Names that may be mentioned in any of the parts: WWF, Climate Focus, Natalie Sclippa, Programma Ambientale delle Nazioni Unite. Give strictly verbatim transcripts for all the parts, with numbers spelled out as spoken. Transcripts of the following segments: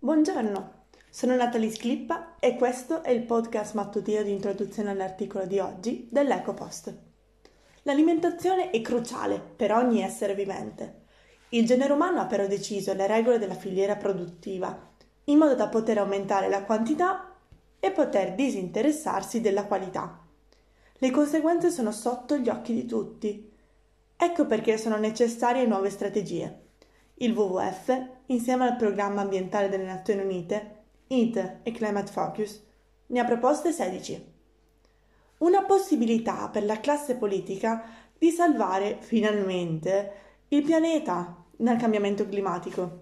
Buongiorno, sono Natalie Sclippa e questo è il podcast mattutino di introduzione all'articolo di oggi dell'EcoPost. L'alimentazione è cruciale per ogni essere vivente. Il genere umano ha però deciso le regole della filiera produttiva in modo da poter aumentare la quantità e poter disinteressarsi della qualità. Le conseguenze sono sotto gli occhi di tutti. Ecco perché sono necessarie nuove strategie. Il W W F, insieme al Programma Ambientale delle Nazioni Unite, I T e Climate Focus, ne ha proposte sedici. Una possibilità per la classe politica di salvare, finalmente, il pianeta dal cambiamento climatico.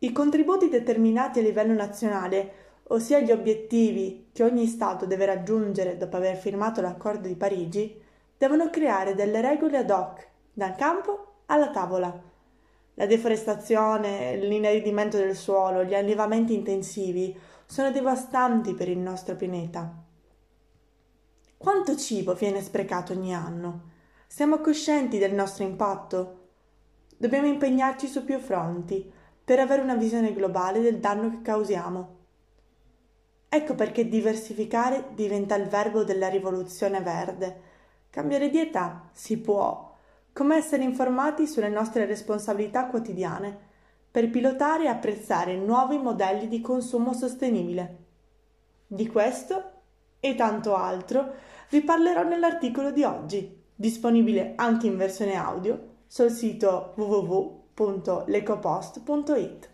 I contributi determinati a livello nazionale, ossia gli obiettivi che ogni Stato deve raggiungere dopo aver firmato l'Accordo di Parigi, devono creare delle regole ad hoc, dal campo alla tavola. La deforestazione, l'ineridimento del suolo, gli allevamenti intensivi sono devastanti per il nostro pianeta. Quanto cibo viene sprecato ogni anno? Siamo coscienti del nostro impatto? Dobbiamo impegnarci su più fronti per avere una visione globale del danno che causiamo. Ecco perché diversificare diventa il verbo della rivoluzione verde. Cambiare dieta si può. Come essere informati sulle nostre responsabilità quotidiane per pilotare e apprezzare nuovi modelli di consumo sostenibile. Di questo e tanto altro vi parlerò nell'articolo di oggi, disponibile anche in versione audio sul sito w w w punto l'ecopost punto i t.